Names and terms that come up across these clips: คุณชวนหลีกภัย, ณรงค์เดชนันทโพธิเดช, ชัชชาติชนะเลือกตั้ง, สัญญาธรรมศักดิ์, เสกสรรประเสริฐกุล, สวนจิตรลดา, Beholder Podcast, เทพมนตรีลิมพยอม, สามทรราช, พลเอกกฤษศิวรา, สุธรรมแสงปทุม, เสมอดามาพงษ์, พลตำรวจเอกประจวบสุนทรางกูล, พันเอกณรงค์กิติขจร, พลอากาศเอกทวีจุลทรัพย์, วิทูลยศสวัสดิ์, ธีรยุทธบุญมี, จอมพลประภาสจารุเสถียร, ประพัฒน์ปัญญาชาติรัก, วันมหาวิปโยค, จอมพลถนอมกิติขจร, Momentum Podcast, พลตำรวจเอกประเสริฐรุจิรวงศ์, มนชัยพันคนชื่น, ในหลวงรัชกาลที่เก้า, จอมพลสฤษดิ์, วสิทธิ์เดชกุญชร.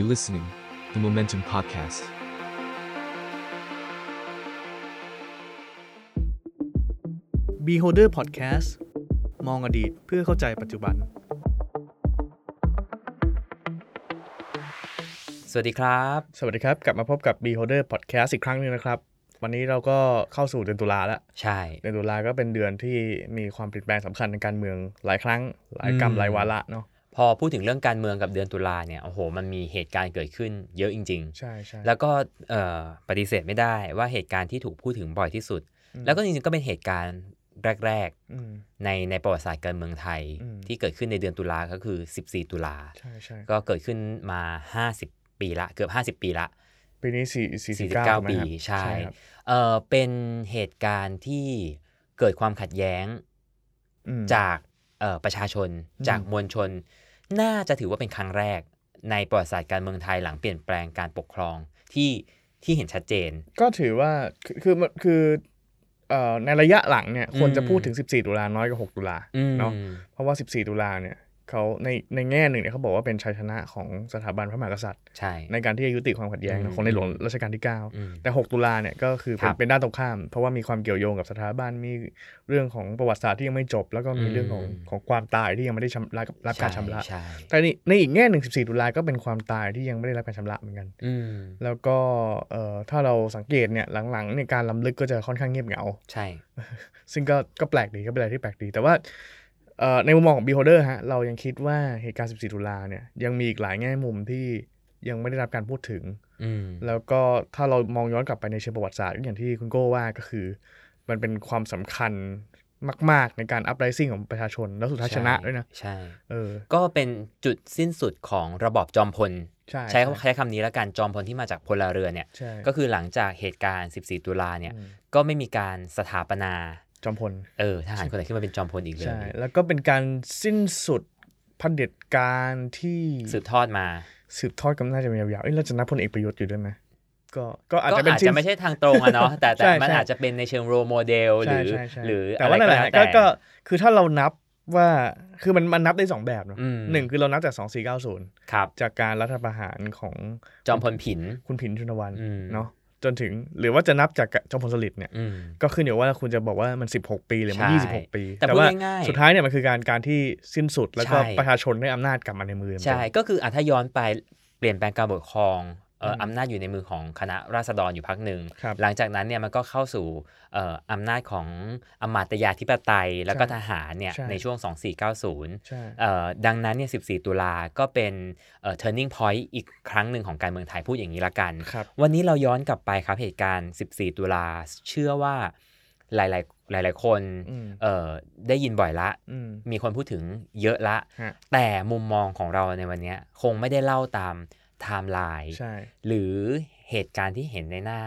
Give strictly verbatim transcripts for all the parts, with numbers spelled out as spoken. You listening the Momentum Podcast. Beholder Podcast มองอดีตเพื่อเข้าใจปัจจุบันสวัสดีครับสวัสดีครับกลับมาพบกับ Beholder Podcast อีกครั้งนึงนะครับวันนี้เราก็เข้าสู่เดือนตุลาแล้วใช่เดือนตุลาก็เป็นเดือนที่มีความเปลี่ยนแปลงสำคัญในการเมืองหลายครั้งหลายกรรมหลายวาระเนาะพอพูดถึงเรื่องการเมืองกับเดือนตุลาเนี่ยโอ้โหมันมีเหตุการณ์เกิดขึ้นเยอะจริงๆใช่ๆแล้วก็เอ่อปฏิเสธไม่ได้ว่าเหตุการณ์ที่ถูกพูดถึงบ่อยที่สุดแล้วก็จริงๆก็เป็นเหตุการณ์แรกๆในในประวัติศาสตร์การเมืองไทยที่เกิดขึ้นในเดือนตุลาก็คือสิบสี่ตุลาใช่ๆก็เกิดขึ้นมาห้าสิบปีละเกือบห้าสิบปีละปีนี้สี่สิบเก้าปีใช่เอ่อเป็นเหตุการณ์ที่เกิดความขัดแย้งจากเอ่อประชาชนจากมวลชนน่าจะถือว่าเป็นครั้งแรกในประวัติศาสตร์การเมืองไทยหลังเปลี่ยนแปลงการปกครองที่ที่เห็นชัดเจนก็ถือว่าคือคือเอ่อในระยะหลังเนี่ยคนจะพูดถึงสิบสี่ตุลาน้อยกว่าหกตุลาเนาะเพราะว่าสิบสี่ตุลาเนี่ยเขาในในแง่หนึ่งเนี่ยเขาบอกว่าเป็นชัยชนะของสถาบันพระมหากษัตริย์ในการที่จะยุติความขัดแย้งของในหลวงรัชกาลที่เก้าแต่หกตุลาเนี่ยก็คือเป็นเป็นด้านตรงข้ามเพราะว่ามีความเกี่ยวโยงกับสถาบันมีเรื่องของประวัติศาสตร์ที่ยังไม่จบแล้วก็มีเรื่องของของความตายที่ยังไม่ได้ชำระรับการชำระแต่นี่ในอีกแง่หนึ่งสิบสี่ตุลาก็เป็นความตายที่ยังไม่ได้รับการชำระเหมือนกันแล้วก็เอ่อถ้าเราสังเกตเนี่ยหลังๆเนี่ยการล้ำลึกก็จะค่อนข้างเงียบเหงาใช่ซึ่งก็ก็แปลกดีก็เป็นอะไรที่แปลกดีแต่ว่าในมุมมองของ Beholder ฮะเรายังคิดว่าเหตุการณ์สิบสี่ตุลาเนี่ยยังมีอีกหลายแง่มุมที่ยังไม่ได้รับการพูดถึงแล้วก็ถ้าเรามองย้อนกลับไปในเชิงประวัติศาสตร์อย่างที่คุณโก้ว่าก็คือมันเป็นความสำคัญมากๆในการอัพไรซิ่งของประชาชนแล้วสุดท้ายชนะด้วยนะใช่เออก็เป็นจุดสิ้นสุดของระบอบจอมพลใช้ใช้คำนี้แล้วกันจอมพลที่มาจากพลเรือนเนี่ยก็คือหลังจากเหตุการณ์สิบสี่ตุลาเนี่ยก็ไม่มีการสถาปนาจอมพลเออทหารคนไหนขึ้นมาเป็นจอมพลอีกเลยใช่แล้วก็เป็นการสิ้นสุดเผด็จการที่สืบทอดมาสืบทอดกันน่าจะเป็นยาวๆเอ้ยเราจะนับพลเอกประยุทธ์อยู่ด้วยมั้ยก็ก็อาจจะเป็นไม่ใช่ทางตรงอ่ะเนาะแต่แต่มันอาจจะเป็นในเชิงโรลโมเดลหรือหรืออะไรก็แล้วแต่ก็คือถ้าเรานับว่าคือมันมันนับได้สองแบบเนาะหนึ่งคือเรานับจากสองพันสี่ร้อยเก้าสิบครับจากการรัฐประหารของจอมพลผินคุณผินชุนทวันเนาะจนถึงหรือว่าจะนับจากจอมพลสฤษดิ์เนี่ยก็ขึ้นอยู่ว่าคุณจะบอกว่ามันสิบหกปีหรือมันยี่สิบหกปีแต่ว่าสุดท้ายเนี่ยมันคือการการที่สิ้นสุดแล้วก็ประชาชนได้อำนาจกลับมาในมือใช่ก็คืออ่ะถ้าย้อนไปเปลี่ยนแปลงการปกครองเอ่ออำนาจอยู่ในมือของคณะราษฎรอยู่พักนึงหลังจากนั้นเนี่ยมันก็เข้าสู่เอ่ออำนาจของอำมาตยาธิปไตยแล้วก็ทหารเนี่ยในช่วงสองพันสี่ร้อยเก้าสิบเอ่อดังนั้นเนี่ยสิบสี่ตุลาก็เป็นเอ่อ turning point อีกครั้งนึงของการเมืองไทยพูดอย่างนี้ละกันวันนี้เราย้อนกลับไปครับเหตุการณ์สิบสี่ตุลาเชื่อว่าหลายๆหลายๆคนเอ่อได้ยินบ่อยละมีคนพูดถึงเยอะละแต่มุมมองของเราในวันนี้คงไม่ได้เล่าตามไทม์ไลน์หรือเหตุการณ์ที่เห็นในหน้า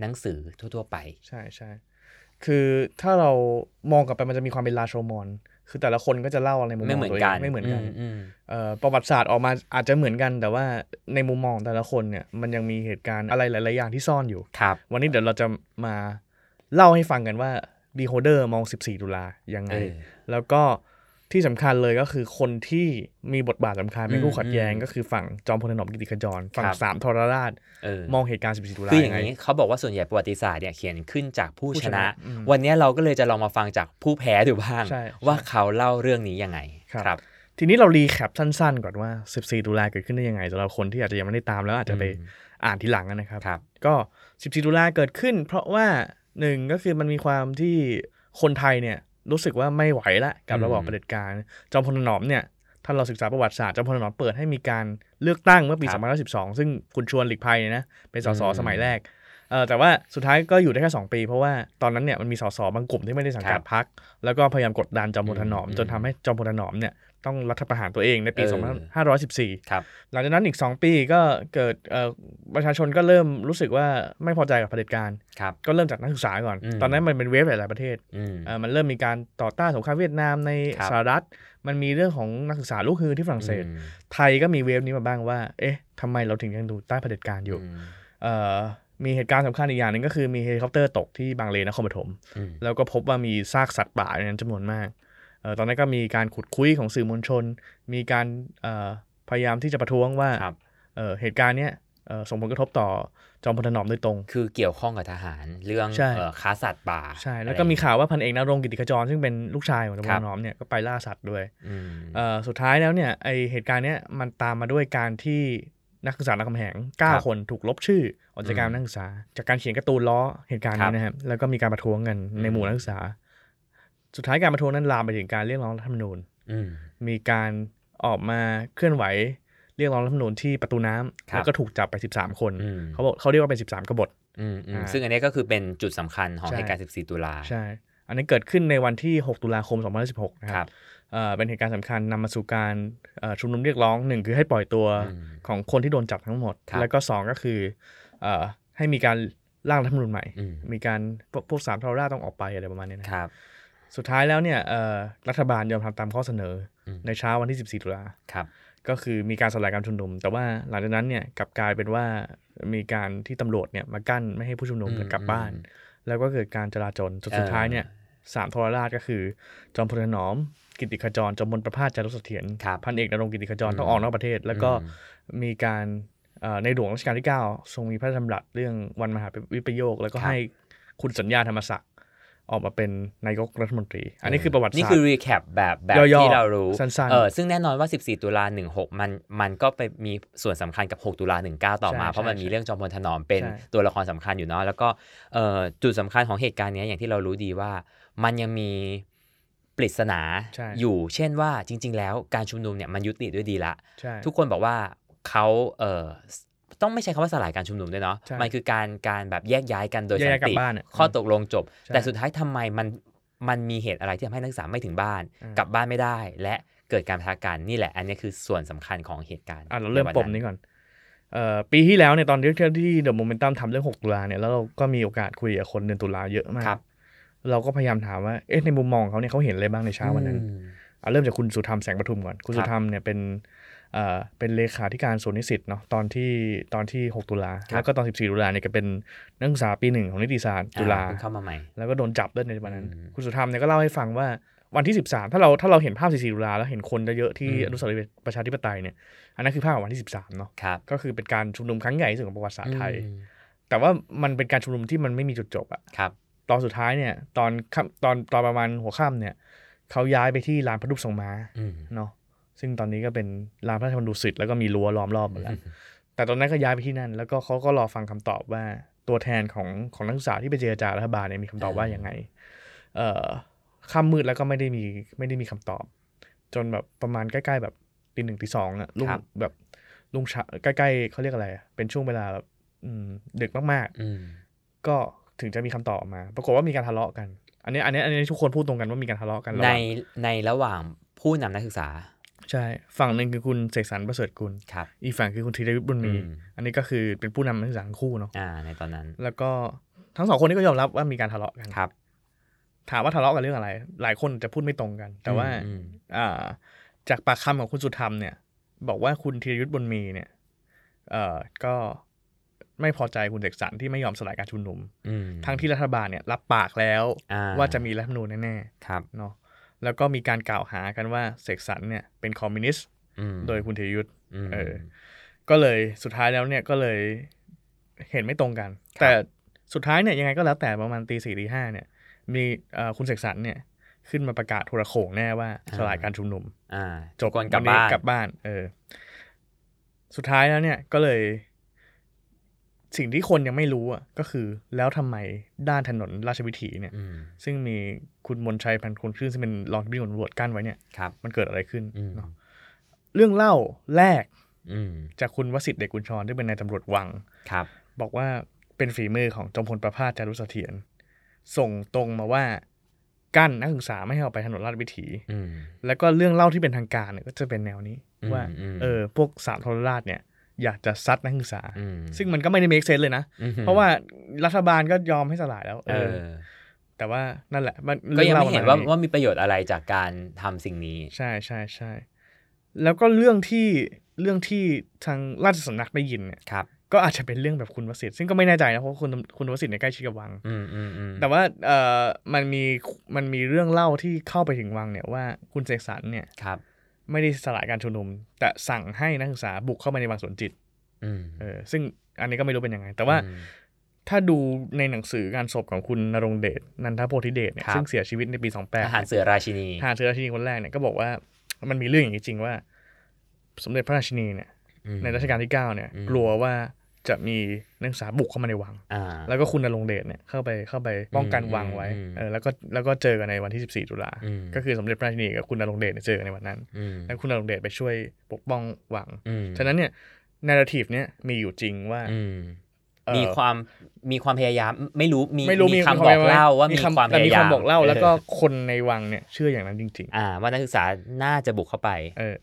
หนังสือทั่วๆไปใช่ๆคือถ้าเรามองกลับไปมันจะมีความเป็นลาโชมอนคือแต่ละคนก็จะเล่าอะไรมุมมองตัวเองไม่เหมือนกันประวัติศาสตร์ออกมาอาจจะเหมือนกันแต่ว่าในมุมมองแต่ละคนเนี่ยมันยังมีเหตุการณ์อะไรหลายๆอย่างที่ซ่อนอยู่วันนี้เดี๋ยวเราจะมาเล่าให้ฟังกันว่า Beholder มองสิบสี่ตุลายังไงแล้วก็ที่สำคัญเลยก็คือคนที่มีบทบาทสำคัญเป็นคู่ขัดแย้งก็คือฝั่งจอมพลถนอมกิติขจรฝั่งสามทรราชมองเหตุการณ์สิบสี่ตุลาคืออย่างนี้เขาบอกว่าส่วนใหญ่ประวัติศาสตร์เนี่ยเขียนขึ้นจากผู้ชนะวันนี้เราก็เลยจะลองมาฟังจากผู้แพ้ดูบ้างว่าเขาเล่าเรื่องนี้ยังไงครับทีนี้เรารีแคปสั้นๆก่อนว่าสิบสี่ตุลาเกิดขึ้นได้ยังไงสำหรับคนที่อาจจะยังไม่ได้ตามแล้วอาจจะไปอ่านทีหลังนะครับก็สิบสี่ตุลาเกิดขึ้นเพราะว่าหนึ่งก็คือมันมีความที่คนไทยเนี่ยรู้สึกว่าไม่ไหวละกับระบอบเผด็จการจอมพลถนอมเนี่ยถ้าเราศึกษาประวัติศาสตร์จอมพลถนอมเปิดให้มีการเลือกตั้งเมื่อปีสองพันห้าร้อยสิบสองซึ่งคุณชวนหลีกภัยเนี่ยนะเป็นสสสมัยแรกเอ่อแต่ว่าสุดท้ายก็อยู่ได้แค่สองปีเพราะว่าตอนนั้นเนี่ยมันมีสสบางกลุ่มที่ไม่ได้สังกัดพรรคแล้วก็พยายามกดดันจอมพลถนอมจนทำให้จอมพลถนอมเนี่ยต้องรัฐประหารตัวเองในปีสองพันห้าร้อยสิบสี่ครับหลังจากนั้นอีกสองปีก็เกิดเอ่อประชาชนก็เริ่มรู้สึกว่าไม่พอใจกับเผด็จการก็เริ่มจากนักศึกษาก่อนตอนนั้นมันเป็นเวฟหลายๆประเทศเอ่อมันเริ่มมีการต่อต้านสงครามเวียดนามในสหรัฐมันมีเรื่องของนักศึกษาลูกฮือที่ฝรั่งเศสไทยก็มีเวฟนี้มาบ้างว่าเอ๊ะทำไมเราถึงยังดูใต้เผด็จการอยู่เอ่อมีเหตุการณ์สำคัญอีกอย่างหนึ่งก็คือมีเฮลิคอปเตอร์ตกที่บางเลนนครปฐมแล้วก็พบว่ามีซากสัตว์ป่าในนั้นจำนวนมากตอนนั้นก็มีการขุดคุยของสื่อมวลชนมีการพยายามที่จะประท้วงว่า เอ่อเหตุการณ์เนี้ยเอ่อส่งผลกระทบต่อจอมพลถนอมโดยตรงคือเกี่ยวข้องกับทหารเรื่องเอ่อค้าสัตว์ป่าใช่แล้วก็มีข่าวว่าพันเอกณรงค์กิตติขจรซึ่งเป็นลูกชายของจอมพลถนอมเนี่ยก็ไปล่าสัตว์ด้วยเอ่อสุดท้ายแล้วเนี่ยไอเหตุการณ์เนี้ยมันตามมาด้วยการที่นักศึกษารามคำแหงเก้าคนถูกลบชื่อออกจากการนักศึกษาจากการเขียนการ์ตูนล้อเหตุการณ์นี้นะครับแล้วก็มีการประท้วงกันในหมู่นักศึกษาสุดท้ายการประท้วงนั้นลามไปถึงการเรียกร้องรัฐธรรมนูญมีการออกมาเคลื่อนไหวเรียกร้องรัฐธรรมนูญที่ประตูน้ำแล้วก็ถูกจับไปสิบสามคนเขาบอกเขาเรียกว่าเป็นสิบสามกบฏซึ่งอันนี้ก็คือเป็นจุดสำคัญของเหตุการณ์สิบสี่ตุลาใช่อันนี้เกิดขึ้นในวันที่หกตุลาคมสองพันห้าร้อยสิบหกนะครับเป็นเหตุการณ์สำคัญนำมาสู่การชุมนุมเรียกร้องหนึ่งคือให้ปล่อยตัวของคนที่โดนจับทั้งหมดแล้วก็สองก็คือให้มีการร่างรัฐธรรมนูญใหม่มีการพวกสามทอร่าต้องออกไปอะไรประมาณนี้นะครับสุดท้ายแล้วเนี่ยรัฐบาลยอมทำตามข้อเสนอในเช้าวันที่สิบสี่ตุลาก็คือมีการสลายการชุมนุมแต่ว่าหลังจากนั้นเนี่ยกลับกลายเป็นว่ามีการที่ตำรวจเนี่ยมากั้นไม่ให้ผู้ชุมนุมกลับบ้านแล้วก็เกิดการจลาจลจนสุดท้ายเนี่ยสามทรราชก็คือจอมพลถนอมกิตติขจรจอมพลประภาสจารุเสถียรพันเอกณรงค์กิตติขจรต้องออกนอกประเทศแล้วก็มีการในหลวงรัชกาลที่เก้าทรงมีพระราชดำรัสเรื่องวันมหาวิปโยคแล้วก็ให้คุณสัญญาธรรมศักดิ์ออกมาเป็นนายกรัฐมนตรีอันนี้คือประวัติศาสตร์นี่คือรีแคปแบบแบบที่เรารู้เออซึ่งแน่นอนว่าสิบสี่ตุลาสิบหกมันมันก็ไปมีส่วนสำคัญกับหกตุลาสิบเก้าต่อมาเพราะมันมีเรื่องจอมพลถนอมเป็นตัวละครสำคัญอยู่เนาะแล้วก็เอ่อจุดสำคัญของเหตุการณ์นี้อย่างที่เรารู้ดีว่ามันยังมีปริศนาอยู่เช่นว่าจริงๆแล้วการชุมนุมเนี่ยมันยุติด้วยดีละทุกคนบอกว่าเขาเอ่อต้องไม่ใช่คำว่าสลายการชุมนุมด้วยเนาะมันคือการการแบบแยกย้ายกันโดยสันติข้อตกลงจบแต่สุดท้ายทำไมมันมันมีเหตุอะไรที่ทำให้นักศึกษาไม่ถึงบ้านกลับบ้านไม่ได้และเกิดการปะทะกันนี่แหละอันนี้คือส่วนสำคัญของเหตุการณ์อ่ะเราเริ่มปมนี้ก่อนเอ่อปีที่แล้วเนี่ยตอนที่ที่เดอะโมเมนตัมทำเรื่องหกตุลาเนี่ยแล้วเราก็มีโอกาสคุยกับคนเดือนตุลาเยอะมากเราก็พยายามถามว่าเอ๊ะในมุมมองเขาเนี่ยเขาเห็นอะไรบ้างในเช้าวันนั้นอ่ะเริ่มจากคุณสุธรรมแสงปทุมก่อนคุณสุธรรมเนี่ยเป็นเอ่อเป็นเลขาธิการศูนย์นิสิตเนาะตอนที่ตอนที่หกตุลาแล้วก็ตอนสิบสี่ตุลาเนี่ยก็เป็นนักศึกษาปีหนึ่งของนิติศาสตร์จุฬาเข้ามาใหม่แล้วก็โดนจับด้วยในวันนั้นคุณสุธรรมเนี่ยก็เล่าให้ฟังว่าวันที่สิบสามถ้าเราถ้าเราเห็นภาพสิบสี่ตุลาแล้วเห็นคนเยอะๆที่อนุสาวรีย์ประชาธิปไตยเนี่ยอันนั้นคือภาพของวันที่สิบสามเนาะก็คือเป็นการชุมนุมครั้งใหญ่ที่สุดของประวัติศาสตร์ไทยแต่ว่ามันเป็นการชุมนุมที่มันไม่มีจุดจบอ่ะตอนสุดท้ายเนี่ยตอนตอนตอนประมาณหัวค่ำเนี่ยเขาย้ายไปที่ลานพระรูปทรงม้าเนาะซึ่งตอนนี้ก็เป็นลานพระราชวังดุสิตแล้วก็มีรั้วล้อมรอบหมดแล้วแต่ตอนนั้นก็ย้ายไปที่นั่นแล้วก็เขาก็รอฟังคำตอบว่าตัวแทนของของนักศึกษาที่ไปเจรจารัฐบาลเนี่ยมีคำตอบว่าอย่างไรเอ่อค่ำมืดแล้วก็ไม่ได้มีไม่ได้มีคำตอบจนแบบประมาณใกล้ๆแบบตีหนึ่งตีสองอะลุงแบบลุงเช้าใกล้ๆเขาเรียกอะไรเป็นช่วงเวลาแบบดึกมากๆก็ถึงจะมีคำตอบมาปรากฏว่ามีการทะเลาะกันอันนี้อันนี้อันนี้ทุกคนพูดตรงกันว่ามีการทะเลาะกันในในระหว่างผู้นำนักศึกษาใช่ฝั่งหนึ่งคือคุณเสกสรรประเสริฐกุลอีกฝั่งคือคุณธีรยุทธบุญมีอันนี้ก็คือเป็นผู้นำนักศึกษาคู่เนาะในตอนนั้นแล้วก็ทั้งสองคนนี้ก็ยอมรับว่ามีการทะเลาะกันครับถามว่าทะเลาะกันเรื่องอะไรหลายคนจะพูดไม่ตรงกันแต่ว่าจากปากคำของคุณสุธรรมเนี่ยบอกว่าคุณธีรยุทธบุญมีเนี่ยก็ไม่พอใจคุณเสกสรรที่ไม่ยอมสลายการชุมนุมทั้งที่รัฐบาลเนี่ยรับปากแล้วว่าจะมีรัฐธรรมนูญแน่ๆเนาะแล้วก็มีการกล่าวหากันว่าเสกสรรเนี่ยเป็นคอมมิวนิสต์โดยคุณธีรยุทธเออก็เลยสุดท้ายแล้วเนี่ยก็เลยเห็นไม่ตรงกันแต่สุดท้ายเนี่ยยังไงก็แล้วแต่ประมาณตีสี่ตีห้าเนี่ยมีคุณเสกสรรเนี่ยขึ้นมาประกาศโทรโข่งแน่ว่าสลายการชุมนุมจบก่อนกลับบ้านกลับบ้านเออสุดท้ายแล้วเนี่ยก็เลยสิ่งที่คนยังไม่รู้อ่ะก็คือแล้วทำไมด้านถนนราชวิถีเนี่ยซึ่งมีคุณมนชัยพันคนชื่อซึ่งเป็นรองที่มีตำรวจกั้นไว้เนี่ยมันเกิดอะไรขึ้นเนาะเรื่องเล่าแรกจากคุณวสิทธิ์เดชกุญชรที่เป็นนายตำรวจวังบอกว่าเป็นฝีมือของจอมพลประภาสจารุเสถียรส่งตรงมาว่ากั้นนักศึกษาไม่ให้ออกไปถนนราชวิถีแล้วก็เรื่องเล่าที่เป็นทางการเนี่ยก็จะเป็นแนวนี้ว่าเออพวกสามทรราชเนี่ยอยากจะซัดนักศึกษาซึ่งมันก็ไม่ได้เมคเซนส์เลยนะเพราะว่ารัฐบาลก็ยอมให้สลายแล้วเออแต่ว่านั่นแหละก็ยังไม่เห็นว่าว่ามีประโยชน์อะไรจากการทำสิ่งนี้ใช่ใช่ใช่แล้วก็เรื่องที่เรื่องที่ทางราชสำนักได้ยินเนี่ยก็อาจจะเป็นเรื่องแบบคุณวสิทธิ์ซึ่งก็ไม่แน่ใจนะเพราะคุณคุณวสิทธิ์เนี่ยใกล้ชิดกับวังแต่ว่าเออมันมีมันมีเรื่องเล่าที่เข้าไปถึงวังเนี่ยว่าคุณเสกสรรเนี่ยไม่ได้สลายการชุมนุมแต่สั่งให้นักศึกษาบุกเข้ามาในวังสวนจิต เออซึ่งอันนี้ก็ไม่รู้เป็นยังไงแต่ว่าถ้าดูในหนังสืองานศพของคุณณรงค์เดชนันทโพธิเดชเนี่ยซึ่งเสียชีวิตในปีสองแปดทหารเสือราชินีทหารเสือราชินีคนแรกเนี่ยก็บอกว่ามันมีเรื่องอย่างนี้จริงว่าสมเด็จพระราชินีเนี่ยในรัชกาลที่เก้าเนี่ยกลัวว่าจะมีนักศึกษาบุกเข้ามาในวังแล้วก็คุณณรงค์เดชเนี่ยเข้าไปเข้าไปป้องกันวังไว้เออแล้วก็แล้วก็เจอกันในวันที่สิบสี่ตุลาก็คือสมเด็จพระราชินีกับคุณณรงค์เดชเจอกันในวันนั้นแล้วคุณณรงค์เดชไปช่วยปกป้องวังฉะนั้นเนี่ยนาร์ทีฟเนี่ยมีอยู่จริงว่ามีความมีความพยายามไม่รู้มีมีคำบอกเล่าว่ามีความพยายามบอกเล่าแล้วก็คนในวังเนี่ยเชื่ออย่างนั้นจริงๆอ่าว่านักศึกษาน่าจะบุกเข้าไปเออ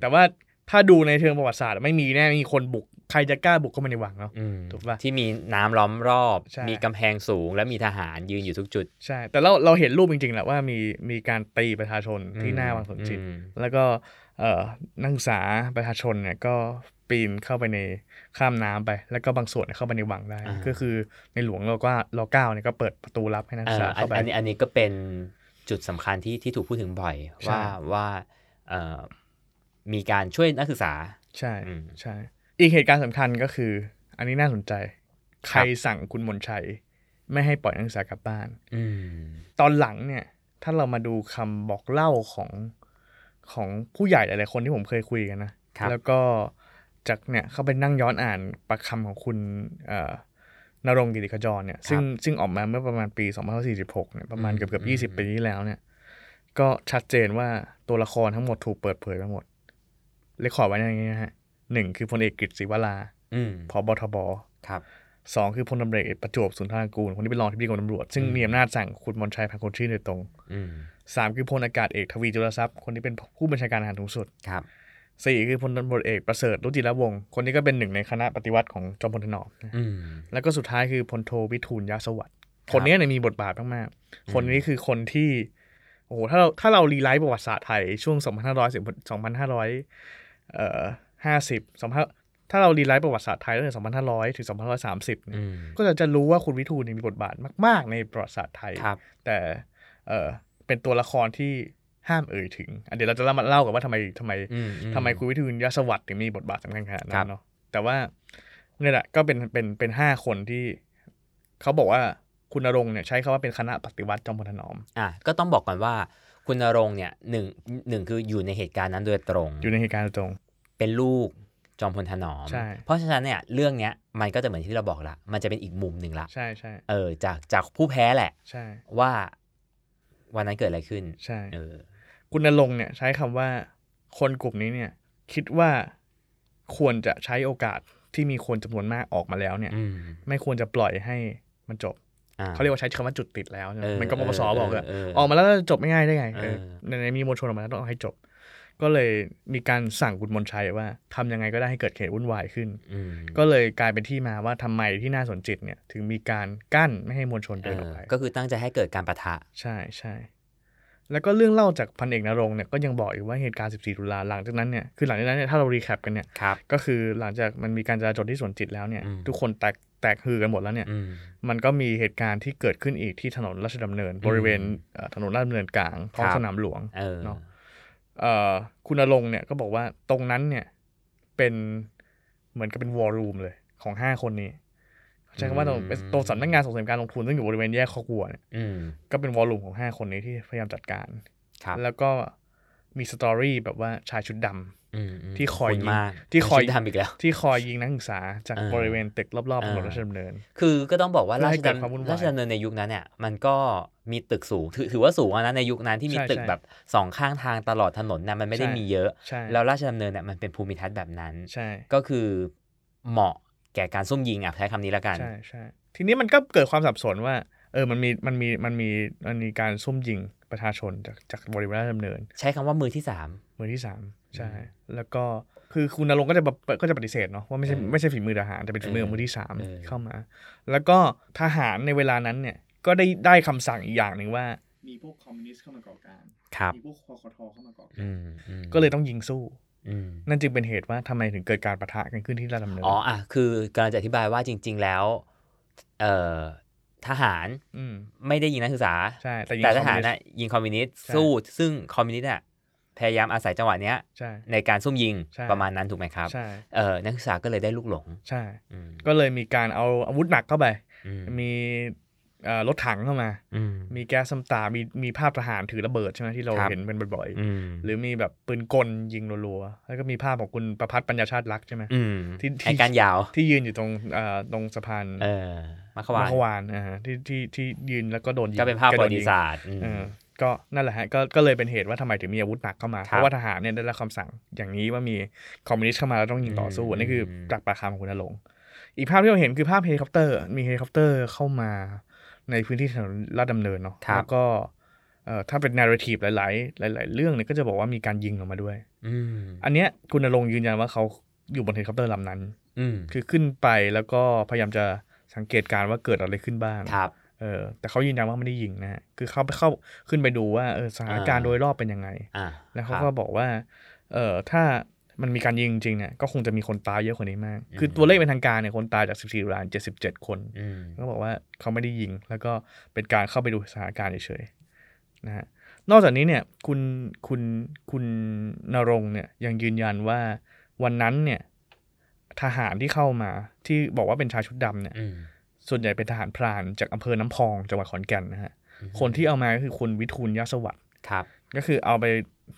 แต่ว่าถ้าดูในเชิงประวัติศาสตร์ไม่มีแน่มีคนบุกใครจะกล้าบุกเข้ามาในวังเนาะถูกป่ะที่มีน้ำล้อมรอบมีกำแพงสูงและมีทหารยืนอยู่ทุกจุดใช่แต่เราเราเห็นรูปจริงๆแหละว่ามีมีการตีประชาชนที่หน้าวังสนชิตแล้วก็เอ่อนักศึกษาประชาชนเนี่ยก็ปีนเข้าไปในข้ามน้ำไปแล้วก็บางส่วนเข้าไปในวังได้ก็คือในหลวงเราก็รอเก้าเนี่ยก็เปิดประตูลับให้นักศึกษาเข้าไปอันนี้อันนี้ก็เป็นจุดสำคัญที่ที่ถูกพูดถึงบ่อยว่าว่ามีการช่วยนักศึกษาใช่ใช่อีกเหตุการณ์สำคัญก็คืออันนี้น่าสนใจใครสั่งคุณมนชัยไม่ให้ปล่อยนักศึกษากลับบ้านตอนหลังเนี่ยถ้าเรามาดูคำบอกเล่าของของผู้ใหญ่หลายๆคนที่ผมเคยคุยกันนะแล้วก็จากเนี่ยเขาไปนั่งย้อนอ่านประคำของคุณณรงค์กิติขจรเนี่ยซึ่งซึ่งออกมาเมื่อประมาณปีสองพันห้าร้อยสี่สิบหกเนี่ยประมาณเกือบๆยี่สิบปีที่แล้วเนี่ยก็ชัดเจนว่าตัวละครทั้งหมดถูกเปิดเผยไปหมดเรคคอร์ดไว้อย่างงี้นะฮะหนึ่งคือพลเอกกฤษศิวราอือผบทบครับสองคือพลตำรวจเอกประจวบสุนทรางกูลคนที่เป็นรองอธิบดีกรมตำรวจซึ่งมีอำนาจสั่งคุณมนชัยพันคนชื่นโดยตรงอือสามคือพลอากาศเอกทวีจุลทรัพย์คนที่เป็นผู้บัญชาการทหารสูงสุดครับสี่คือพลตำรวจเอกประเสริฐรุจิรวงศ์คนนี้ก็เป็นหนึ่งในคณะปฏิวัติของจอมพลถนอมแล้วก็สุดท้ายคือพลโทวิทูลยศสวัสดิ์คนนี้เนี่ยมีบทบาทมากๆคนนี้คือคนที่โอ้โหถ้าเราถ้าเรารีไลฟ์ประวัติศาสตร์ไทยช่วงสองพันห้าร้อย สองพันห้าร้อยเอ่อห้าสิบ ถ้าเรารีไลฟ์ประวัติศาสตร์ไทยตั้งแต่สองพันห้าร้อยถึงสองพันห้าร้อยสามสิบก็จะรู้ว่าคุณวิทูลมีบทบาทมากๆในประวัติศาสตร์ไทยแต่เอ่อเป็นตัวละครที่ห้ามเอ่ยถึงเดี๋ยวเราจะมาเล่ากันว่าทำไมทำไมทำไมคุณวิทูลยศสวัสดิ์ถึงมีบทบาทสำคัญขนาดนั้นเนาะแต่ว่าเนี่ยแหละก็เป็นเป็นเป็นห้าคนที่เขาบอกว่าคุณณรงค์เนี่ยใช้คำว่าเป็นคณะปฏิวัติจอมพลถนอมอ่ะก็ต้องบอกก่อนว่าคุณณรงค์เนี่ยหนึ่งหนึ่งคืออยู่ในเหตุการณ์นั้นโดยตรงอยู่ในเหตุการณ์โดยตรงเป็นลูกจอมพลถนอมเพราะฉะนั้นเนี่ยเรื่องเนี้ยมันก็จะเหมือนที่เราบอกละมันจะเป็นอีกมุมหนึ่งละใช่ใช่เออจากจากผู้แพ้แหละใช่ว่าวันนั้นเกิดอะไรขึ้นใช่เออคุณณรงค์เนี่ยใช้คำว่าคนกลุ่มนี้เนี่ยคิดว่าควรจะใช้โอกาสที่มีคนจำนวนมากออกมาแล้วเนี่ยไม่ควรจะปล่อยให้มันจบเขาเรียกว่าใช้คำว่าจุดติดแล้วมันก็มปสบอกเลยออกมาแล้วจบไม่ง่ายได้ไงในมีมวลชนออกมาแล้วต้องให้จบก็เลยมีการสั่งคุณมนชัยว่าทำยังไงก็ได้ให้เกิดเหตุวุ่นวายขึ้นก็เลยกลายเป็นที่มาว่าทำไมที่น่าสนจิตเนี่ยถึงมีการกั้นไม่ให้มวลชนเดินออกไปก็คือตั้งใจให้เกิดการปะทะใช่ใช่แล้วก็เรื่องเล่าจากพันเอกณรงค์เนี่ยก็ยังบอกอีกว่าเหตุการณ์สิบสี่ตุลาหลังจากนั้นเนี่ยคือหลังจากนั้นเนี่ยถ้าเรารีแคปกันเนี่ยก็คือหลังจากมันมีการจราจรที่สวนจิตแล้วเนี่ยทุกคนแตกแตกฮือกันหมดแล้วเนี่ยมันก็มีเหตุการณ์ที่เกิดขึ้นอีกที่ถนนราชดำเนินบริเวณถนนราชดำเนินกลางท้องสนามหลวงเนาะคุณณรงค์เนี่ยก็บอกว่าตรงนั้นเนี่ยเป็นเหมือนกับเป็นวอลลุ่มเลยของห้าคนนี้ใช้คำว่าตรงตรงสำนักงานส่งเสริมการลงทุนซึ่งอยู่บริเวณแยกคอกวัวเนี่ยก็เป็นวอลลุ่มของห้าคนนี้ที่พยายามจัดการแล้วก็มีสตอรี่แบบว่าชายชุดดำที่คอยยิงที่คอยดำอีกแล้วที่คอยยิงนักศึกษาจากบริเวณตึกรอบๆถนนราชดำเนินคือก็ต้องบอกว่าราชดำเนินในยุคนั้นเนี่ยมันก็มีตึกสูงถือว่าสูงนะในยุคนั้นที่มีตึกแบบสองข้างทางตลอดถนนนะมันไม่ได้มีเยอะแล้วราชดำเนินเนี่ยมันเป็นภูมิทัศน์แบบนั้นก็คือเหมาะแก่การซุ่มยิงอ่ะใช้คำนี้แล้วกันใช่ใช่ทีนี้มันก็เกิดความสับสนว่าเออมันมีมันมีมันมีมันมีการซุ่มยิงประชาชนจากจากบริเวณราชดำเนินใช้คำว่ามือที่สามมือที่สามใช่แล้วก็คือคุณณรงค์ก็จะก็จะปฏิเสธเนาะว่าไม่ใช่ไม่ใช่ฝีมือทหารแต่เป็นฝีมือมือที่สามเข้ามาแล้วก็ทหารในเวลานั้นเนี่ยก็ได้ได้คำสั่งอีกอย่างหนึ่งว่ามีพวกคอมมิวนิสต์เข้ามาก่อการมีพวกคอคทเข้ามาก่อการก็เลยต้องยิงสู้นั่นจึงเป็นเหตุว่าทำไมถึงเกิดการปะทะกันขึ้นที่ราชดำเนินอ๋ออ่ะคือกำลังจะอธิบายว่าจริงๆแล้วเอ่อทหารไม่ได้ยิงนักศึกษาแต่ทหารน่ะยิงคอมมิวนิสต์สู้ซึ่งคอมมิวนิสต์น่ะแ พยายามอาศัยจังหวะเนี้ยในการซุ่มยิงประมาณนั้นถูกไหมครับเออนักศึกษาก็เลยได้ลูกหลงใช่ก็เลยมีการเอาอาวุธหนักเข้าไปมีรถถังเข้ามามีแก๊สซ้ำตามีมีภาพทหารถือระเบิดใช่ไหมที่เราเห็นเป็นบ่อยๆหรือมีแบบปืนกลยิงรัวๆแล้วก็มีภาพของคุณประพัฒน์ปัญญาชาติรักใช่ไหมที่ที่การยาวที่ยืนอยู่ตรงตรงสะพานมัคควานมัคควานนะฮะที่ที่ที่ยืนแล้วก็โดนยิงก็เป็นภาพประวัติศาสตร์ก็นั่นแหละฮะก็ก็เลยเป็นเหตุว่าทำไมถึงมีอาวุธหนักเข้ามาเพราะว่าทหารเนี่ยได้รับคำสั่งอย่างนี้ว่ามีคอมมิวนิสต์เข้ามาแล้วต้องยิงต่อสู้นี่คือจากปากคำของคุณณรงค์อีกภาพที่เราเห็นคือภาพเฮลิคอปเตอร์มีเฮลิคอปเตอร์เข้ามาในพื้นที่ถนนลาดดำเนินเนาะแล้วก็ถ้าเป็น narrative หลายๆหลายๆเรื่องเนี่ยก็จะบอกว่ามีการยิงออกมาด้วยอันเนี้ยคุณณรงค์ยืนยันว่าเขาอยู่บนเฮลิคอปเตอร์ลำนั้นคือขึ้นไปแล้วก็พยายามจะสังเกตการว่าเกิดอะไรขึ้นบ้างเออแต่เขายืนยันว่าไม่ได้ยิงนะฮะคือเขาไปเข้าขึ้นไปดูว่าเออสถานการณ์โดยรอบเป็นยังไงแล้วเขาก็บอกว่าเออถ้ามันมีการยิงจริงเนี่ยก็คงจะมีคนตายเยอะกว่านี้มากคือตัวเลขเป็นทางการเนี่ยคนตายจากสิบสี่รายเจ็ดสิบเจ็ดคนเขาบอกว่าเขาไม่ได้ยิงแล้วก็เป็นการเข้าไปดูสถานการณ์เฉยๆนะฮะนอกจากนี้เนี่ยคุณคุณคุณณรงค์เนี่ยยังยืนยันว่าวันนั้นเนี่ยทหารที่เข้ามาที่บอกว่าเป็นชายชุดดำเนี่ยส่วนใหญ่เป็นทหารพรานจากอำเภอน้ำพองจังหวัดขอนแก่นนะฮะคนที่เอามาก็คือคุณวิทูลยศสวัสดิ์ก็คือเอาไป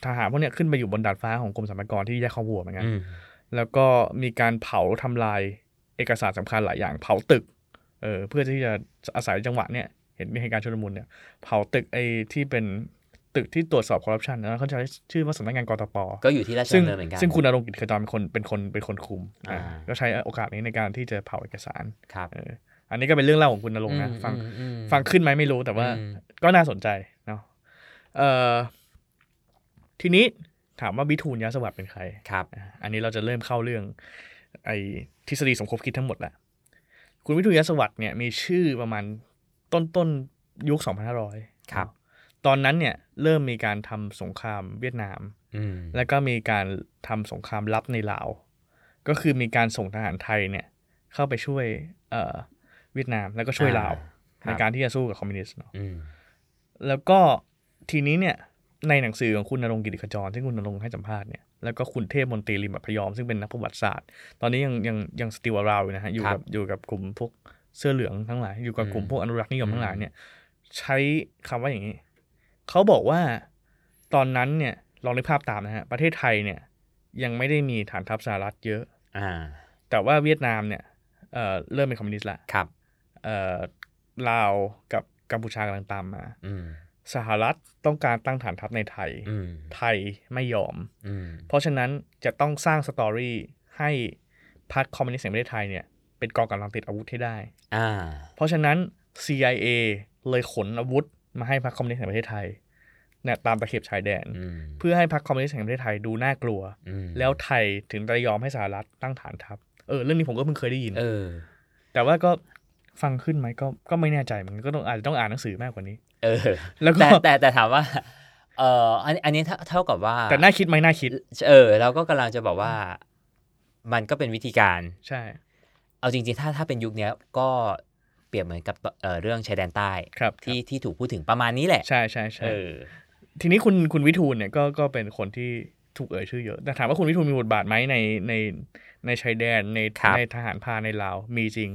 ทหารพวกเนี้ยขึ้นไปอยู่บนดาดฟ้าของกรมสรรพากรที่แยกข้าววัวเหมือนกันแล้วก็มีการเผาทำลายเอกสารสำคัญหลายอย่างเผาตึกเออเพื่อที่จะอาศัยจังหวะเนี้ยเห็นมีเหตุการณ์ชุลมุนเนี่ยเผาตึกไอ้ที่เป็นตึกที่ตรวจสอบคอร์รัปชันแล้วเขาใช้ชื่อว่าสำนักงานกตป.ก็อยู่ที่ราชดำเนินเหมือนกันซึ่งคุณณรงค์กิจเคยตอนเป็นคนเป็นคนเป็นคนคุมอ่าก็ใช้โอกาสนี้ในการที่จะเผาเอกสารครับเอออันนี้ก็เป็นเรื่องเล่าของคุณณรงค์นะฟังฟังขึ้นไหมไม่รู้แต่ว่าก็น่าสนใจเนาะเอ่อทีนี้ถามว่าวิทูลยศสวัสดิ์เป็นใครครับอันนี้เราจะเริ่มเข้าเรื่องไอ้ทฤษฎีสมคบคิดทั้งหมดละคุณวิทูลยศสวัสดิ์เนี่ยมีชื่อประมาณต้นๆยุคสองพันห้าร้อยครับตอนนั้นเนี่ยเริ่มมีการทำสงครามเวียดนามแล้วก็มีการทำสงครามลับในลาวก็คือมีการส่งทหารไทยเนี่ยเข้าไปช่วยเอ่อเวียดนามแล้วก็ช่วยลาวในการที่จะสู้กับคอมมิวนิสต์เนาะแล้วก็ทีนี้เนี่ยในหนังสือของคุณณรงค์กิติขจรซึ่งคุณณรงค์ให้สัมภาษณ์เนี่ยแล้วก็คุณเทพมนตรีลิมพยอมซึ่งเป็นนักประวัติศาสตร์ตอนนี้ยังยังยังสติวราวอยู่นะฮะอยู่กับอยู่กับกลุ่มพวกเสื้อเหลืองทั้งหลายอยู่กับกลุ่มพวกอนุรักษ์นิยมทั้งหลายเนี่ยใช้คำว่าอย่างนี้เขาบอกว่าตอนนั้นเนี่ยลองนึกภาพตามนะฮะประเทศไทยเนี่ยยังไม่ได้มีฐานทัพสหรัฐเยอะแต่ว่าเวียดนามเนี่ยเอ่อเริ่มเป็นคอมมิวนิสต์ละลาวกับกัมพูชากำลังตามมาสหรัฐต้องการตั้งฐานทัพในไทยไทยไม่ยอมเพราะฉะนั้นจะต้องสร้างสตอรี่ให้พรรคคอมมิวนิสต์แห่งประเทศไทยเนี่ยเป็นกองกำลังติดอาวุธให้ได้เพราะฉะนั้น ซี ไอ เอ เลยขนอาวุธมาให้พรรคคอมมิวนิสต์แห่งประเทศไทยเนี่ยตามตะเข็บชายแดนเพื่อให้พรรคคอมมิวนิสต์แห่งประเทศไทยดูน่ากลัวแล้วไทยถึงจะยอมให้สหรัฐตั้งฐานทัพเออเรื่องนี้ผมก็เพิ่งเคยได้ยินแต่ว่าก็ฟังขึ้นไหมก็ก็ไม่แน่ใจมันก็ต้องอาจจะต้องอ่านหนังสือมากกว่านี้เออแล้วแต่แต่แต่ถามว่าเอออันอันนี้เท่ากับว่าแต่น่าคิดไหมน่าคิดเออเราก็กำลังจะบอกว่ามันก็เป็นวิธีการใช่เอาจริงๆถ้าถ้าเป็นยุคนี้ก็เปรียบเหมือนกับเออเรื่องชายแดนใต้ที่ที่ถูกพูดถึงประมาณนี้แหละใช่ใช่ใช่เออทีนี้คุณคุณวิทูลเนี่ยก็ก็เป็นคนที่ถูกเอ่ยชื่อเยอะแต่ถามว่าคุณวิทูลมีบทบาทไหมในในในชายแดนในในทหารพาในลาวมีจริง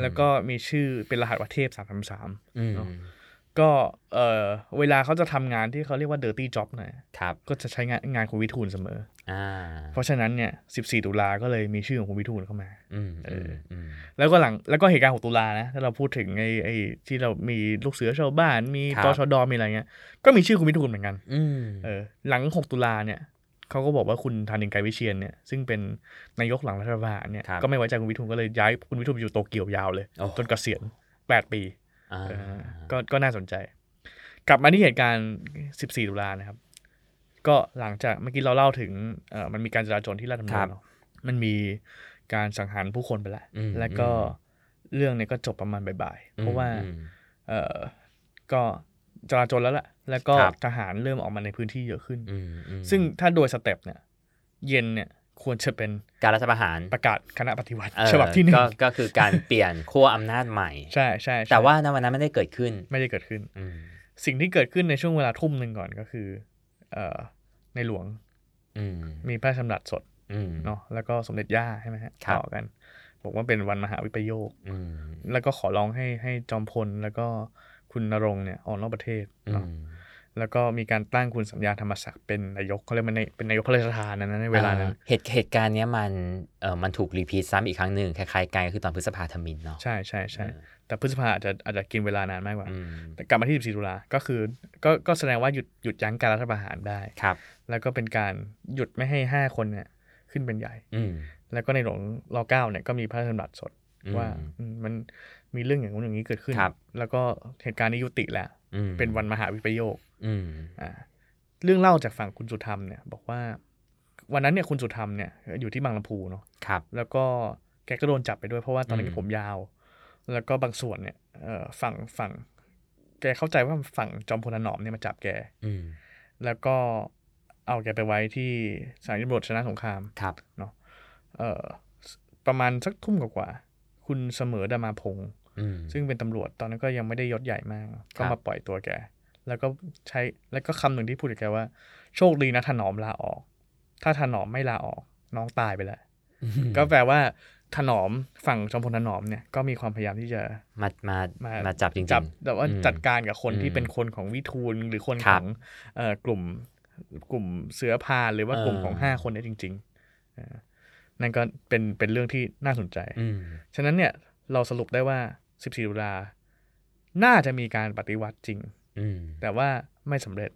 แล้วก็มีชื่อเป็นรหัสวัดเทพสามสามสามเนาะก็เออเวลาเขาจะทำงานที่เขาเรียกว่า dirty job นะก็จะใช้งานงานคุณวิทูลเสมอเพราะฉะนั้นเนี่ยสิบสี่ตุลาก็เลยมีชื่อของคุณวิทูลเข้ามาเออแล้วก็หลังแล้วก็เหตุการณ์หกตุลานะถ้าเราพูดถึงไอ้ไอ้ที่เรามีลูกเสือชาวบ้านมีตชด.มีอะไรเงี้ยก็มีชื่อคุณวิทูลเหมือนกันเออหลังหกตุลาเนี่ยเขาก็บอกว่าคุณธานินทร์ ไกรวิเชียรเนี่ยซึ่งเป็นนายกหลังรัฐประหารเนี่ยก็ไม่ไว้ใจคุณวิทูลก็เลยย้ายคุณวิทูลไปอยู่โตเกียวยาวเลยจนเกษียณแปดปีก็ก็น่าสนใจกลับมาที่เหตุการณ์สิบสี่ตุลานะครับก็หลังจากเมื่อกี้เราเล่าถึงมันมีการจราจรที่ลาดดำเนินมันมีการสังหารผู้คนไปแล้วแล้วก็เรื่องเนี่ยก็จบประมาณบ่ายๆเพราะว่าก็จราจรแล้วแหละแล้วก็ทหารเริ่มออกมาในพื้นที่เยอะขึ้นซึ่งถ้าโดยสเต็ปเนี่ยเย็นเนี่ยควรจะเป็นการรัฐประหารประกาศคณะปฏิวัติฉบับที่หนึ่งก็คือการเปลี่ยนขั้วอำนาจใหม่ใช่ใช่แต่ว่าณวันนั้นไม่ได้เกิดขึ้นไม่ได้เกิดขึ้นสิ่งที่เกิดขึ้นในช่วงเวลาทุ่มหนึ่งก่อนก็คือ ในหลวงมีพระราชดำรัสสดเนาะแล้วก็สมเด็จย่าใช่ไหมฮะต่อกันบอกว่าเป็นวันมหาวิปโยคแล้วก็ขอร้องให้ให้จอมพลแล้วก็คุณณรงค์เนี่ยออกนอกประเทศเนาะแล้วก็มีการตั้งคุณสัญญาธรรมศักดิ์เป็นนายกเขาเรียกมันเป็นนายกพระราชทานนั้นในเวลานั้นเหตุเหตุการณ์นี้มันเออมันถูกรีพีทซ้ำอีกครั้งหนึ่งคล้ายๆกันคือตอนพฤษภาธมิฬเนาะใช่ใช่ใช่แต่พฤษภาอาจจะอาจจะกินเวลานานมากกว่าแต่กลับมาที่สิบสี่ตุลาก็คือก็ก็แสดงว่าหยุดหยุดยั้งการรัฐประหารได้ครับแล้วก็เป็นการหยุดไม่ให้ห้าคนเนี่ยขึ้นเป็นใหญ่แล้วก็ในหลวงร.เก้าเนี่ยก็มีพระราชดำรัสสดว่ามันมีเรื่องอย่างนู้นอย่างนี้เกิดขึ้นแล้วก็เหตุการณ์นี้ยุติแล้วเป็นวันมหาวิปโยคเรื่องเล่าจากฝั่งคุณสุธรรมเนี่ยบอกว่าวันนั้นเนี่ยคุณสุธรรมเนี่ยอยู่ที่บางลำพูเนาะแล้วก็แกก็โดนจับไปด้วยเพราะว่าตอนนั้นผมยาวแล้วก็บางส่วนเนี่ยฝั่งฝั่งแกเข้าใจว่าฝั่งจอมพลถนอมเนี่ยมาจับแกแล้วก็เอาแกไปไว้ที่สถานีตำรวจชนะสงครามเนาะประมาณสักทุ่มกว่าคุณเสมอดามาพงษ์ซึ่งเป็นตำรวจตอนนั้นก็ยังไม่ได้ยศใหญ่มากก็มาปล่อยตัวแกแล้วก็ใช้แล้วก็คำหนึ่งที่พูดกับแกว่าโชคดีนะถนอมลาออกถ้าถนอมไม่ลาออกน้องตายไปแล้ว ก็แปลว่าถนอมฝั่งจอมพลถนอมเนี่ยก็มีความพยายามที่จะมามามามาจับจริงจับแต่ว่าจัดการกับคนที่เป็นคนของวิทูลหรือคนของเอ่อกลุ่มกลุ่มเสือพาหรือว่ากลุ่มของห้าคนนี้จริงๆนั่นก็เป็นเป็นเรื่องที่น่าสนใจฉะนั้นเนี่ยเราสรุปได้ว่าสิบสี่ตุลาน่าจะมีการปฏิวัติจริงแต่ว่าไม่สำเร็จ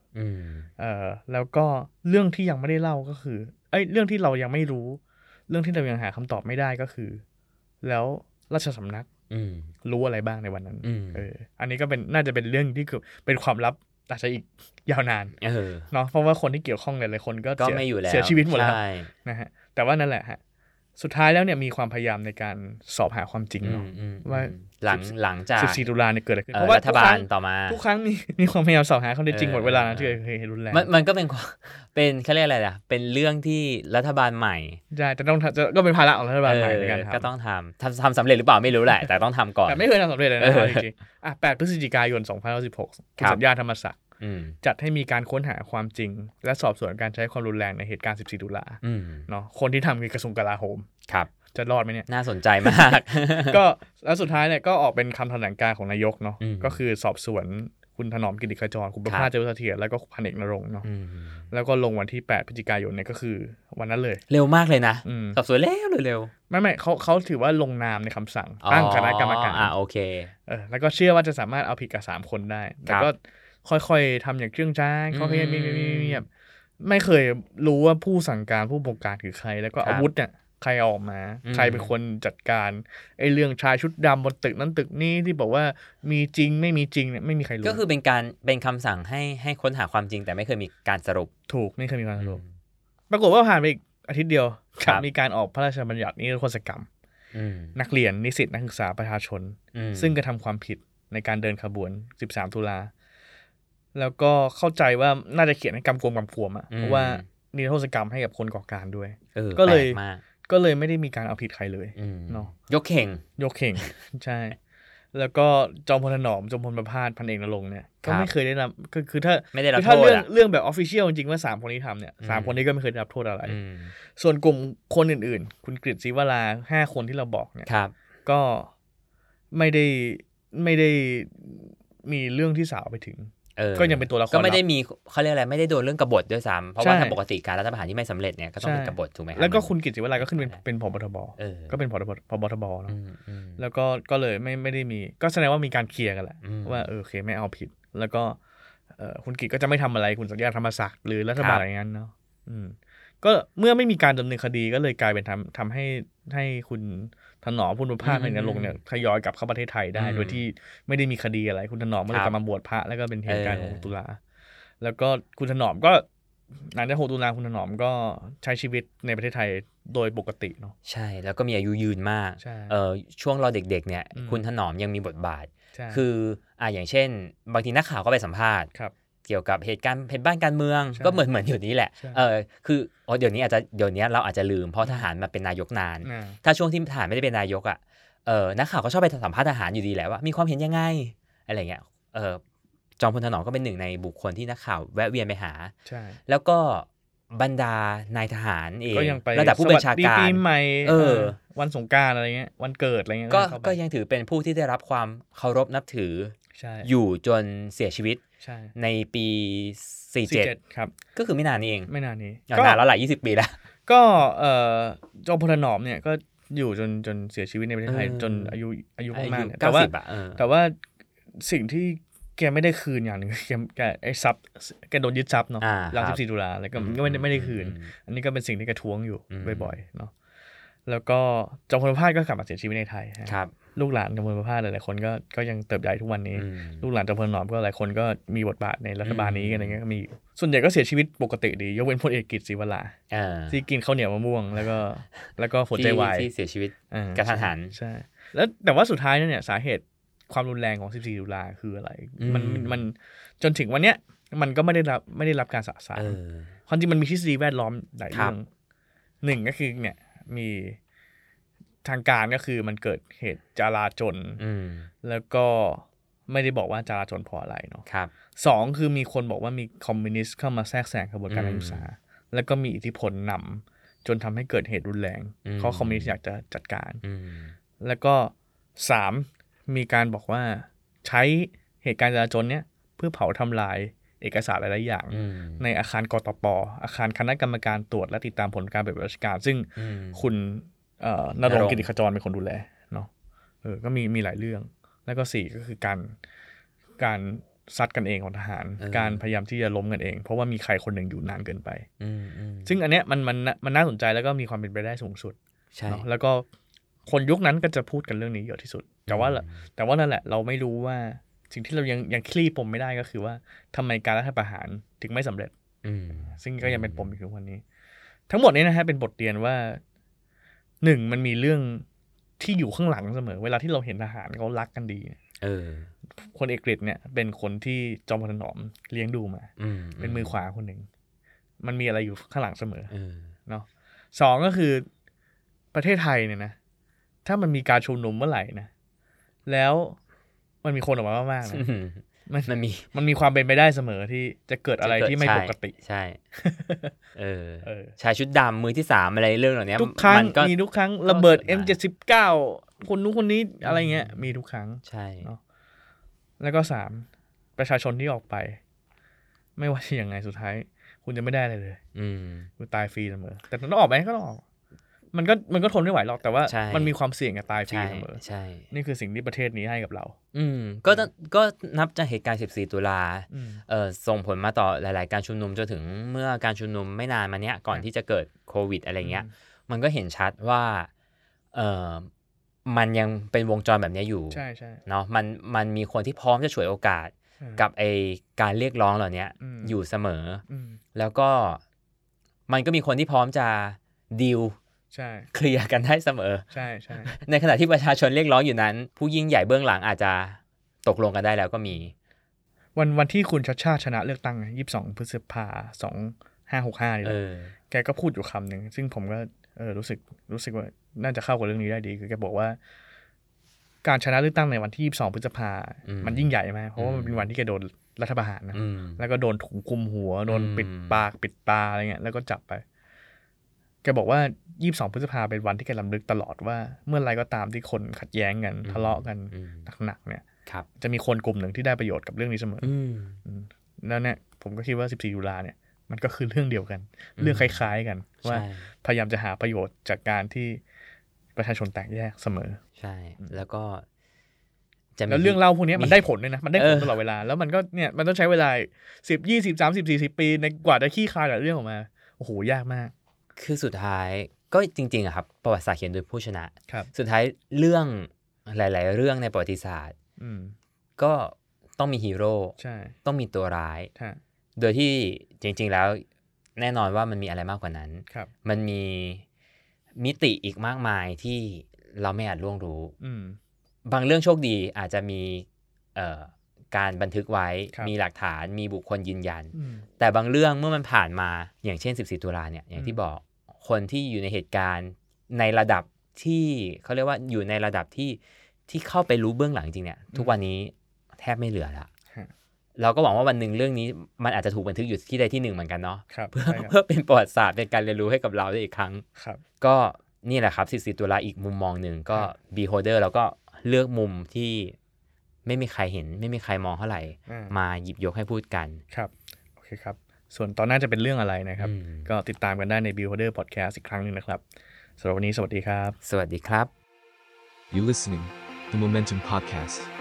เอ่อแล้วก็เรื่องที่ยังไม่ได้เล่าก็คือเอ้ยเรื่องที่เรายังไม่รู้เรื่องที่เรายังหาคำตอบไม่ได้ก็คือแล้วราชสำนักรู้อะไรบ้างในวันนั้นเอออันนี้ก็เป็นน่าจะเป็นเรื่องที่คือเป็นความลับอาจจะอีกยาวนานเนาะเพราะว่าคนที่เกี่ยวข้องหลายๆคนก็เสียเสียชีวิตหมดแล้วนะฮะแต่ว่านั่นแหละฮะสุดท้ายแล้วเนี่ยมีความพยายามในการสอบหาความจริงเนาะว่าหลังหลังจากสิบสี่ตุลาเนี่ยเกิดอะไรขึ้นเพราะว่ารัฐบาลต่อมาทุกครั้งมีมีความพยายามสอบหาความจริงหมดเวลานะที่เคยรุนแรงมันมันก็เป็นเป็นเค้าเรียกอะไรล่ะเป็นเรื่องที่รัฐบาลใหม่ใช่แต่ต้องก็เป็นภาระของรัฐบาลใหม่ในการทำก็ต้องทำทำสำเร็จหรือเปล่าไม่รู้แหละแต่ต้องทำก่อนแต่ไม่เคยทำสำเร็จเลยนะจริงๆอ่ะแปดพฤศจิกายนสองพันสิบหกคุณสัญญาธรรมศักดิ์จัดให้มีการค้นหาความจริงและสอบสวนการใช้ความรุนแรงในเหตุการณ์สิบสี่ตุลาเนาะคนที่ทำคือกระทรวงกลาโหมครับจะรอดไหมเนี่ยน่าสนใจมาก ก็แล้วสุดท้ายเนี่ยก็ออกเป็นคำแถลงการของนายกเนาะก็คือสอบสวนคุณถนอมกิติขจรคุณประภาสเจริญเสถียรแล้วก็พันเอกณรงค์เนาะแล้วก็ลงวันที่แปดพฤศจิกายนเนี่ยก็คือวันนั้นเลยเร็วมากเลยนะสอบสวนเร็วเลยเร็วไม่ไม่เขาเขาถือว่าลงนามในคำสั่งตั้งคณะกรรมการอ่าโอเคเออแล้วก็เชื่อว่าจะสามารถเอาผิดกับสามคนได้แต่ก็ค่อยๆทำอย่างเชื่องช้าค่อยๆมีๆไม่เคยรู้ว่าผู้สั่งการผู้บงการคือใครแล้วก็อาวุธเนี่ยใครออกมาใครเป็นคนจัดการไอ้เรื่องชายชุดดำบนตึกนั้นตึกนี้ที่บอกว่ามีจริงไม่มีจริงเนี่ยไม่มีใครรู้ก็คือเป็นการเป็นคำสั่งให้ให้ค้นหาความจริงแต่ไม่เคยมีการสรุปถูกไม่เคยมีการสรุปปรากฏว่าผ่านไปอีกอาทิตย์เดียวมีการออกพระราชบัญญัตินิรโทษกรรมนักเรียนนิสิตนักศึกษาประชาชนซึ่งกระทำความผิดในการเดินขบวนสิบสามตุลาแล้วก็เข้าใจว่าน่าจะเขียนให้กำกวมกำกวมอ่ะเพราะว่านิรโทษกรรมให้กับคนก่อการด้วยก็เลยก็เลยไม่ได้มีการเอาผิดใครเลยเนาะยกเข่งยกเข่ง ใช่แล้วก็จอมพลถนอมจอมพลประภาสพันเอกณรงค์เนี่ยก็ไม่เคยได้รับก็คือถ้าถ้าเรื่องเรื่องแบบ official จริงๆว่าสามคนนี้ทำเนี่ยสามคนนี้ก็ไม่เคยได้รับโทษอะไรส่วนกลุ่มคนอื่นๆคุณกฤษศิวราห้าคนที่เราบอกเนี่ยก็ไม่ได้ไม่ได้มีเรื่องที่สาวไปถึงก็ยังเป็นตัวละครก็ไม่ได้มีเขาเรียกอะไรไม่ได้โดนเรื่องกบฏด้วยซ้ำเพราะว่าถ้าปกติการรัฐประหารที่ไม่สำเร็จเนี่ยก็ต้องเป็นกบฏถูกไหมครับแล้วก็คุณกฤษศิวราก็ขึ้นเป็นเป็นผบ.ทบ.ก็เป็นผบ.ผบ.ทบ.เนาะแล้วก็ก็เลยไม่ไม่ได้มีก็แสดงว่ามีการเคลียร์กันแหละว่าเออโอเคไม่เอาผิดแล้วก็คุณกฤษก็จะไม่ทำอะไรคุณสัญญาธรรมศักดิ์หรือรัฐบาลอะไรงั้นเนาะก็เมื่อไม่มีการดำเนินคดีก็เลยกลายเป็นทำทำให้ให้คุณถนอมพุทธประภาสในนรกเนี่ยทยอยกลับเข้าประเทศไทยได้โดยที่ไม่ได้มีคดีอะไรคุณถนอมก็เลยกลับมาบวชพระแล้วก็เป็นเหตุการณ์หกตุลาแล้วก็คุณถนอมก็หลังจากหกตุลาคุณถนอมก็ใช้ชีวิตในประเทศไทยโดยปกติเนาะใช่แล้วก็มีอายุยืนมากเอ่อช่วงเราเด็กๆเนี่ยคุณถนอมยังมีบทบาทคืออ่ะอย่างเช่นบางทีนักข่าวก็ไปสัมภาษณ์เกี่ยวกับเหตุการณ์เหตุบ้านการเมืองก็เหมือนเหมือนอยู่นี้แหละเออคืออ๋อเดี๋ยวนี้อาจจะเดี๋ยวนี้เราอาจจะลืมเพราะทหารมาเป็นนายกนานถ้าช่วงที่ทหารไม่ได้เป็นนายกอ่ะเออนักข่าวก็ชอบไปสัมภาษณ์ทหารอยู่ดีแหละว่ามีความเห็นยังไงอะไรเงี้ยเออจอมพลถนอมก็เป็นหนึ่งในบุคคลที่นักข่าวแวะเวียนไปหาแล้วก็ บรรดานายทหารเองระดับผู้บัญชาการปีใหม่เออวันสงกรานต์อะไรเงี้ยวันเกิดอะไรเงี้ยก็ก็ยังถือเป็นผู้ที่ได้รับความเคารพนับถืออยู่จนเสียชีวิตในปีสี่สิบเจ็ดครับก็คือไม่นานนี้เองไม่นานนี้นานแล้วหลายยี่สิบปีแล้วก็เอ่อจอมพลถนอมเนี่ยก็อยู่จนจนเสียชีวิตในประเทศไทยจนอายุอายุมากๆแต่ว่าแต่ว่าสิ่งที่แกไม่ได้คืนอย่างนึงแกไอ้ทรัพย์แกโดนยึดทรัพย์เนาะหลังสิบสี่ตุลาแล้วก็ไม่ได้ไม่ได้คืนอันนี้ก็เป็นสิ่งที่กระท้วงอยู่บ่อยๆเนาะแล้วก็จอมพลพาสก็กลับมาเสียชีวิตในไทยครับลูกหลานจอมพลพาสหลายๆคนก็ก็ยังเติบใหญ่ทุกวันนี้ลูกหลานจอมพลหนอมก็หลายคนก็มีบทบาทในรัฐบาลนี้กันอะไรเงี้ยมีส่วนใหญ่ก็เสียชีวิตปกติดียกเว้นพลเอกกฤษศิวลาที่กินข้าวเหนียวมะม่วงแล้วก็แล้วก็หัวใจวายที่เสียชีวิตกระทันหันใช่แล้วแต่ว่าสุดท้ายเนี่ยสาเหตุความรุนแรงของสิบสี่ตุลาคืออะไรมันมันจนถึงวันเนี้ยมันก็ไม่ได้รับไม่ได้รับการสะสางความจริงมันมีทฤษฎีแวดล้อมหลายเรื่องหนึ่งก็คือเนี่ยมีทางการก็คือมันเกิดเหตุจลาจลแล้วก็ไม่ได้บอกว่าจลาจลเพราะอะไรเนาะสองคือมีคนบอกว่ามีคอมมิวนิสต์เข้ามาแทรกแซงกระบวนการการศึกษาแล้วก็มีอิทธิพลนำจนทำให้เกิดเหตุรุนแรงเขาคอมมิวนิสต์อยากจะจัดการแล้วก็สามมีการบอกว่าใช้เหตุการณ์จลาจลเนี่ยเพื่อเผาทำลายเอกสารหลายๆอย่างในอาคารกตป.อาคารคณะกรรมการตรวจและติดตามผลการปฏิบัติราชการซึ่งคุณนรงค์กิติขจรเป็นคนดูแลเนาะเออก็มีมีหลายเรื่องแล้วก็สี่ก็คือการการซัดกันเองของทหารการพยายามที่จะล้มกันเองเพราะว่ามีใครคนหนึ่งอยู่นานเกินไปซึ่งอันเนี้ยมันมันมันน่าสนใจแล้วก็มีความเป็นไปได้สูงสุดเนาะแล้วก็คนยุคนั้นก็จะพูดกันเรื่องนี้เยอะที่สุดแต่ว่าแต่ว่านั่นแหละเราไม่รู้ว่าสิ่งที่เรายังยังคลี่ปมไม่ได้ก็คือว่าทำไมการรัฐประหารถึงไม่สำเร็จซึ่งก็ยังเป็นปมอยู่ทุกวันนี้ทั้งหมดนี้นะฮะเป็นบทเรียนว่าหนึ่งมันมีเรื่องที่อยู่ข้างหลังเสมอเวลาที่เราเห็นทหารเขารักกันดีเออคนเอกฤทธิ์เนี่ยเป็นคนที่จอมพลถนอมเลี้ยงดูมาเป็นมือขวาคนหนึ่งมันมีอะไรอยู่ข้างหลังเสมอเนาะสองก็คือประเทศไทยเนี่ยนะถ้ามันมีการชุมนุมเมื่อไหร่นะแล้วมันมีคนออกมามากๆนะมันมันมีมันมีความเป็นไปได้เสมอที่จะเกิดอะไรที่ไม่ปกติใช่เออชายชุดดำมือที่สามอะไรเรื่องเหล่านี้ทุกครั้งมีทุกครั้งระเบิด เอ็ม เจ็ดสิบเก้า คนนู้นคนนี้อะไรเงี้ยมีทุกครั้งใช่เนาะแล้วก็สามประชาชนที่ออกไปไม่ว่าจะยังไงสุดท้ายคุณจะไม่ได้อะไรเลยอืมคุณตายฟรีเสมอแต่ต้องออกไปก็ต้องออกมันก็มันก็ทนไม่ไหวหรอกแต่ว่ามันมีความเสี่ยงกับตายฟรีเสมอใช่นี่คือสิ่งที่ประเทศนี้ให้กับเราอืมก็ก็นับจากเหตุการณ์สิบสี่ตุลาเอ่อส่งผลมาต่อหลายๆการชุมนุมจนถึงเมื่อการชุมนุมไม่นานมาเนี้ยก่อนที่จะเกิดโควิดอะไรเงี้ยมันก็เห็นชัดว่าเอ่อมันยังเป็นวงจรแบบนี้อยู่ใช่ใช่เนาะมันมันมีคนที่พร้อมจะฉวยโอกาสกับไอการเรียกร้องเหล่านี้อยู่เสมอแล้วก็มันก็มีคนที่พร้อมจะดีลใช่เคลียร์กันได้เสมอใช่ใช่ในขณะที่ประชาชนเรียกร้องอยู่นั้นผู้ยิ่งใหญ่เบื้องหลังอาจจะตกลงกันได้แล้วก็มีวันวันที่คุณชัชชาติชนะเลือกตั้งยี่สิบสองพฤษภาสองห้าหกห้าเลยแกก็พูดอยู่คำหนึ่งซึ่งผมก็เออรู้สึกรู้สึกว่าน่าจะเข้ากับเรื่องนี้ได้ดีคือแกบอกว่าการชนะเลือกตั้งในวันที่ยี่สิบสองพฤษภามันยิ่งใหญ่ไหมเพราะว่ามันเป็นวันที่แกโดนรัฐประหารนะแล้วก็โดนถูกคุมหัวโดนปิดปากปิดตาอะไรเงี้ยแล้วก็จับไปแกบอกว่ายี่สิบสองพฤษภาเป็นวันที่แกรำลึกตลอดว่าเมื่อไรก็ตามที่คนขัดแย้งกันทะเลาะกันหนักๆเนี่ยจะมีคนกลุ่มหนึ่งที่ได้ประโยชน์กับเรื่องนี้เสมอแล้วเนี่ยผมก็คิดว่าสิบสี่ตุลาเนี่ยมันก็คือเรื่องเดียวกันเรื่องคล้ายๆกันว่าพยายามจะหาประโยชน์จากการที่ประชาชนแตกแยกเสมอใช่แล้วก็แล้วเรื่องเล่าพวกนี้มันได้ผลเลยนะมันได้ผลตลอดเวลาแล้วมันก็เนี่ยมันต้องใช้เวลาสิบ ยี่สิบ สามสิบ สี่สิบปีในกว่าจะขี้คายกับเรื่องออกมาโอ้โหยากมากคือสุดท้ายก็จริงๆอะครับประวัติศาสตร์เขียนโดยผู้ชนะสุดท้ายเรื่องหลายๆเรื่องในประวัติศาสตร์ก็ต้องมีฮีโร่ต้องมีตัวร้ายโดยที่จริงๆแล้วแน่นอนว่ามันมีอะไรมากกว่านั้นมันมีมิติอีกมากมายที่เราไม่อาจล่วงรู้บางเรื่องโชคดีอาจจะมีการบันทึกไว้มีหลักฐานมีบุคคลยืนยันแต่บางเรื่องเมื่อมันผ่านมาอย่างเช่นสิบสี่ตุลาเนี่ยอย่างที่บอกคนที่อยู่ในเหตุการณ์ในระดับที่เขาเรียกว่าอยู่ในระดับที่ที่เข้าไปรู้เบื้องหลังจริงเนี่ยทุกวันนี้แทบไม่เหลือละ เราก็หวังว่าวันหนึ่งเรื่องนี้มันอาจจะถูกบันทึกอยู่ที่ใดที่หนึ่งเหมือนกันเนาะเพื่อเพื่อเป็นประวัติศาสตร์เป็นการเรียนรู้ให้กับเราได้อีกครั้งก็นี่แหละครับสิบสี่ตุลาอีกมุมมองหนึ่งก็ Beholder เราก็เลือกมุมที่ไม่มีใครเห็นไม่มีใครมองเท่าไหร่มาหยิบยกให้พูดกันครับโอเคครับส่วนตอนหน้าจะเป็นเรื่องอะไรนะครับก็ติดตามกันได้ใน Beholder Podcast อีกครั้งนึงนะครับสำหรับวันนี้สวัสดีครับสวัสดีครับ You listening the Momentum Podcast